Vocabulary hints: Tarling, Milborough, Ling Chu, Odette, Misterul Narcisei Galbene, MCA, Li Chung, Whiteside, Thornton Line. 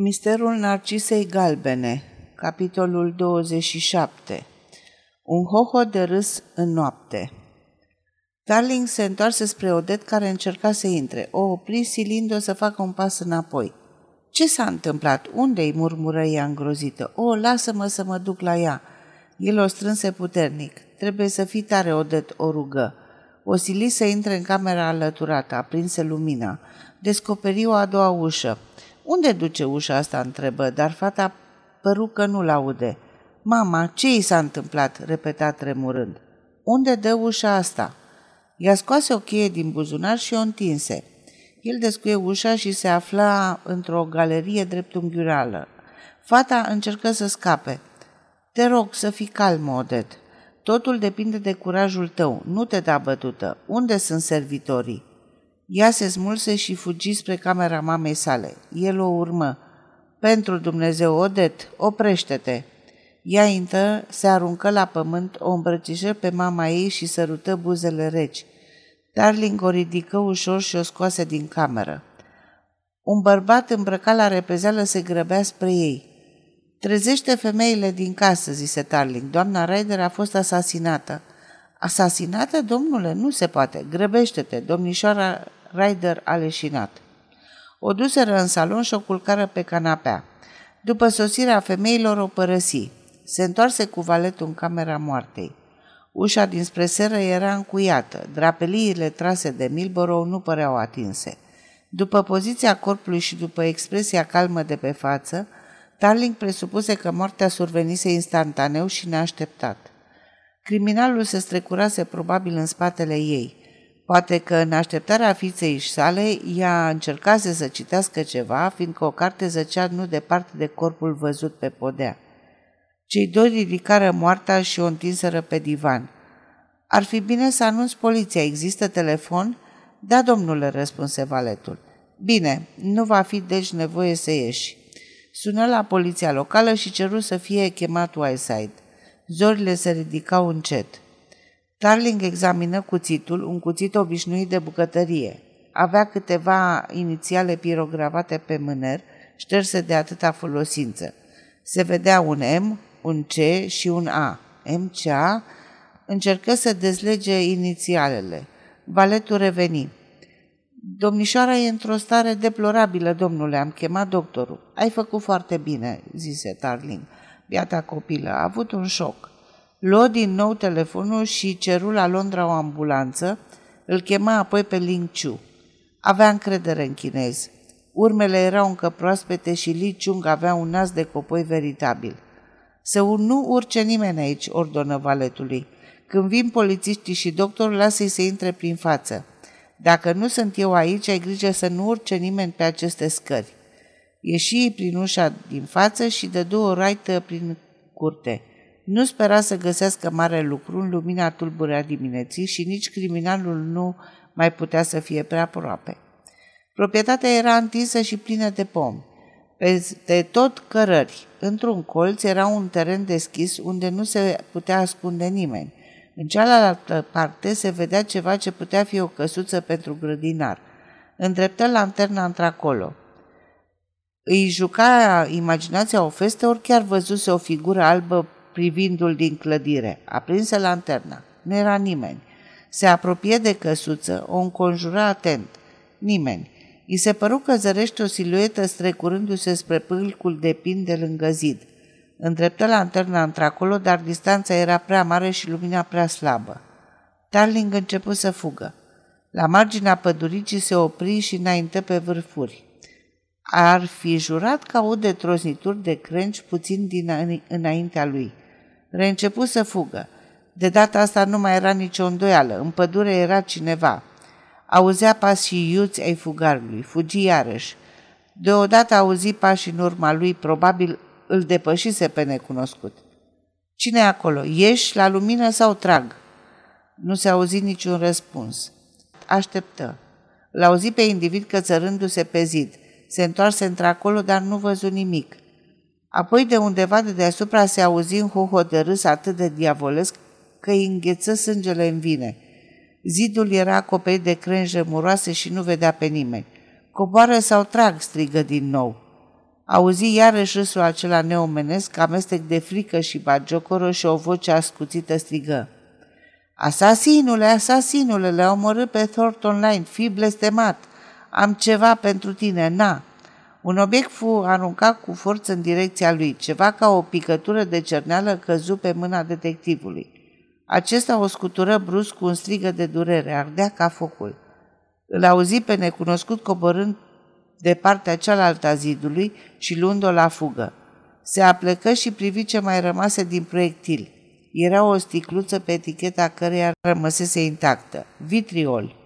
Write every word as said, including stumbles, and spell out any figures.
Misterul Narcisei Galbene, capitolul douăzeci și șapte. Un hohot de râs în noapte. Tarling se întoarse spre Odette, care încerca să intre. O opri, silindu-o să facă un pas înapoi. "Ce s-a întâmplat? Unde-i?" murmură ea îngrozită. "O, lasă-mă să mă duc la ea." El o strânse puternic. "Trebuie să fii tare, Odette," o rugă. O sili să intre în camera alăturată, aprinse lumina. Descoperi o a doua ușă. "Unde duce ușa asta?" întrebă, dar fata păru că nu-l aude. "Mama, ce i s-a întâmplat?" repeta tremurând. "Unde dă ușa asta?" Ea scoase o cheie din buzunar și o întinse. El descuie ușa și se afla într-o galerie dreptunghiulară. Fata încercă să scape. "Te rog să fii calmă, Odette. Totul depinde de curajul tău. Nu te da bătută. Unde sunt servitorii?" Ea se smulse și fugi spre camera mamei sale. El o urmă. "Pentru Dumnezeu, Odette, oprește-te!" Ea intră, se aruncă la pământ, o îmbrățișă pe mama ei și sărută buzele reci. Tarling o ridică ușor și o scoase din cameră. Un bărbat îmbrăcat la repezeală se grăbea spre ei. "Trezește femeile din casă," zise Tarling. "Doamna Ryder a fost asasinată." "Asasinată, domnule? Nu se poate. Grăbește-te, domnișoara Ryder a leșinat." O duseră în salon și o culcară pe canapea. După sosirea femeilor o părăsi. Se întoarse cu valetul în camera moartei. Ușa dinspre seră era încuiată. Drapeliile trase de Milborough nu păreau atinse. După poziția corpului și după expresia calmă de pe față, Tarling presupuse că moartea survenise instantaneu și neașteptat. Criminalul se strecurase probabil în spatele ei. Poate că în așteptarea fiiței sale, ea încercase să citească ceva, fiindcă o carte zăcea nu departe de corpul văzut pe podea. Cei doi ridicară moarta și o întinseră pe divan. "Ar fi bine să anunț poliția. Există telefon?" "Da, domnule," răspunse valetul. "Bine, nu va fi deci nevoie să ieși." Sună la poliția locală și ceru să fie chemat Whiteside. Zorile se ridicau încet. Tarling examină cuțitul, un cuțit obișnuit de bucătărie. Avea câteva inițiale pirogravate pe mâner, șterse de atâta folosință. Se vedea un M, un C și un A. M C A încercă să dezlege inițialele. Valetul reveni. "Domnișoara e într-o stare deplorabilă, domnule, am chemat doctorul." "Ai făcut foarte bine," zise Tarling. "Biata copilă a avut un șoc." Luă din nou telefonul și ceru la Londra o ambulanță, îl chema apoi pe Ling Chu. Avea încredere în chinez. Urmele erau încă proaspete și Li Chung avea un nas de copoi veritabil. "Să nu urce nimeni aici," ordonă valetului. "Când vin polițiștii și doctorul, lasă-i să intre prin față. Dacă nu sunt eu aici, ai grijă să nu urce nimeni pe aceste scări." Ieșii prin ușa din față și dădu o raită prin curte. Nu spera să găsească mare lucru în lumina tulbure a dimineții și nici criminalul nu mai putea să fie prea aproape. Proprietatea era întinsă și plină de pomi. Peste tot cărări. Într-un colț era un teren deschis unde nu se putea ascunde nimeni. În cealaltă parte se vedea ceva ce putea fi o căsuță pentru grădinar. Îndreptă lanterna într-acolo. Îi juca imaginația o feste, ori chiar văzuse o figură albă privindu-l din clădire. Aprinse lanterna. Nu era nimeni. Se apropie de căsuță, o înconjura atent. Nimeni. I se păru că zărește o siluetă strecurându-se spre pâlcul de pin de lângă zid. Îndreptă lanterna într-acolo, dar distanța era prea mare și lumina prea slabă. Tarling începu să fugă. La marginea păduricii se opri și înainte pe vârfuri. Ar fi jurat că aude trosnituri de crengi puțin din înaintea lui. Reîncepu să fugă. De data asta nu mai era nicio îndoială. În pădure era cineva. Auzea pașii iuți ai fugarului. Fugi iarăși. Deodată auzi pașii în urma lui, probabil îl depășise pe necunoscut. "Cine e acolo? Ieși la lumină sau trag?" Nu se auzi niciun răspuns. Așteptă. L-auzi pe individ cățărându-se pe zid. Se întoarse într-acolo, dar nu văzu nimic. Apoi de undeva de deasupra se auzi un hohot de râs atât de diavolesc că îi îngheță sângele în vine. Zidul era acoperit de crengi rămuroase și nu vedea pe nimeni. "Coboară sau trag!" strigă din nou. Auzi iarăși râsul acela neomenesc, amestec de frică și bagiocoră, și o voce ascuțită strigă: „Asasinule, asasinule, le-a omorât pe Thornton Line, fii blestemat! Am ceva pentru tine, na!" Un obiect fu aruncat cu forță în direcția lui, ceva ca o picătură de cerneală căzu pe mâna detectivului. Acesta o scutură brusc cu un strigă de durere, ardea ca focul. Îl auzi pe necunoscut coborând de partea cealaltă a zidului și luând-o la fugă. Se aplecă și privi ce mai rămase din proiectil. Era o sticluță pe eticheta căreia rămăsese intactă: vitriol.